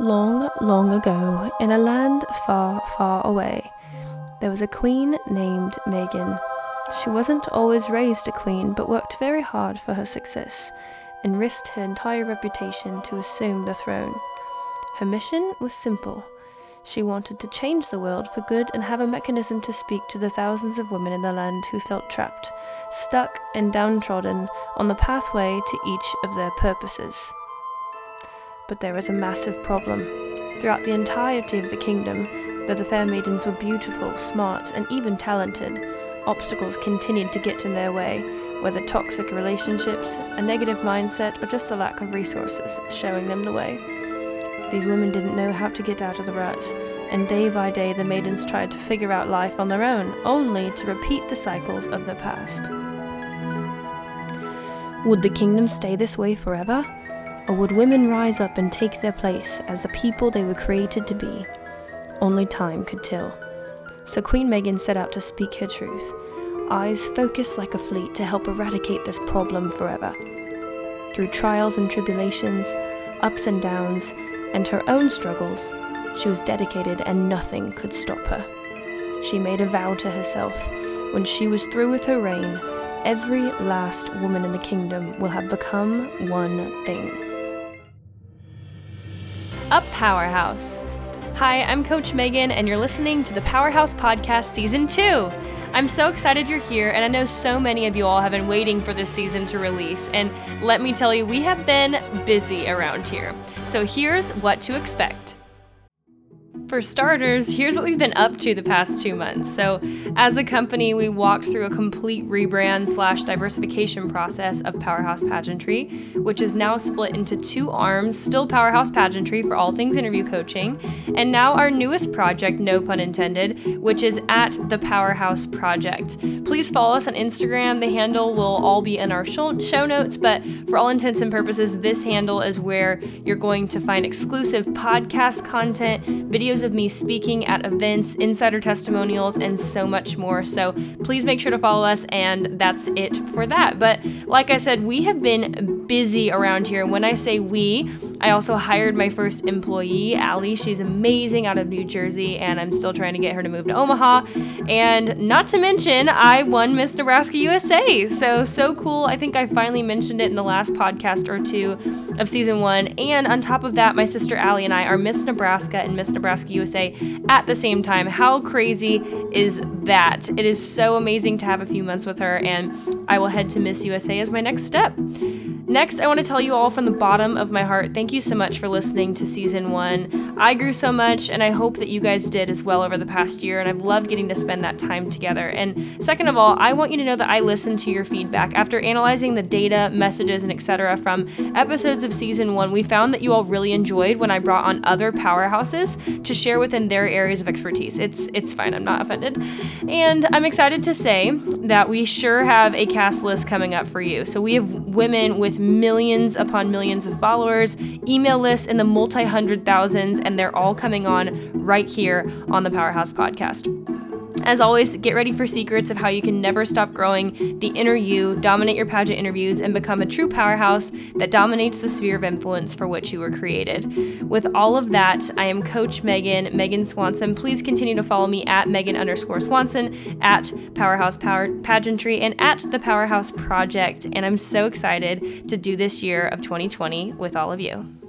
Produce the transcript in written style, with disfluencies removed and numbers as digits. Long, long ago, in a land far, far away, there was a queen named Megan. She wasn't always raised a queen, but worked very hard for her success, and risked her entire reputation to assume the throne. Her mission was simple. She wanted to change the world for good and have a mechanism to speak to the thousands of women in the land who felt trapped, stuck and downtrodden on the pathway to each of their purposes. But there was a massive problem. Throughout the entirety of the kingdom, though the fair maidens were beautiful, smart, and even talented, obstacles continued to get in their way, whether toxic relationships, a negative mindset, or just the lack of resources showing them the way. These women didn't know how to get out of the rut, and day by day the maidens tried to figure out life on their own, only to repeat the cycles of the past. Would the kingdom stay this way forever? Or would women rise up and take their place as the people they were created to be? Only time could tell. So Queen Megan set out to speak her truth, eyes focused like a fleet to help eradicate this problem forever. Through trials and tribulations, ups and downs, and her own struggles, she was dedicated and nothing could stop her. She made a vow to herself: when she was through with her reign, every last woman in the kingdom will have become one thing. Up Powerhouse! Hi, I'm Coach Megan, and you're listening to the Powerhouse Podcast Season 2. I'm so excited you're here, and I know so many of you all have been waiting for this season to release, and let me tell you, we have been busy around here. So here's what to expect. For starters, here's what we've been up to the past 2 months. So as a company, we walked through a complete rebrand / diversification process of Powerhouse Pageantry, which is now split into two arms, still Powerhouse Pageantry for all things interview coaching, and now our newest project, no pun intended, which is at the Powerhouse Project. Please follow us on Instagram. The handle will all be in our show notes, but for all intents and purposes, this handle is where you're going to find exclusive podcast content, videos of me speaking at events, insider testimonials, and so much more. So please make sure to follow us, and that's it for that. But like I said, we have been busy around here. When I say we, I also hired my first employee, Allie. She's amazing, out of New Jersey, and I'm still trying to get her to move to Omaha. And not to mention, I won Miss Nebraska USA. So cool. I think I finally mentioned it in the last podcast or two of season 1. And on top of that, my sister Allie and I are Miss Nebraska and Miss Nebraska USA at the same time. How crazy is that? It is so amazing to have a few months with her, and I will head to Miss USA as my next step. Next, I want to tell you all from the bottom of my heart, thank you so much for listening to season 1. I grew so much, and I hope that you guys did as well over the past year, and I've loved getting to spend that time together. And second of all, I want you to know that I listen to your feedback. After analyzing the data, messages, and etc. from episodes of season 1, we found that you all really enjoyed when I brought on other powerhouses to share within their areas of expertise. It's fine, I'm not offended. And I'm excited to say that we sure have a cast list coming up for you. So we have women with millions upon millions of followers, email lists in the multi-hundred thousands, and they're all coming on right here on the Powerhouse Podcast. As always, get ready for secrets of how you can never stop growing the inner you, dominate your pageant interviews, and become a true powerhouse that dominates the sphere of influence for which you were created. With all of that, I am Coach Megan, Megan Swanson. Please continue to follow me at Megan_Swanson, at Powerhouse Pageantry, and at the Powerhouse Project. And I'm so excited to do this year of 2020 with all of you.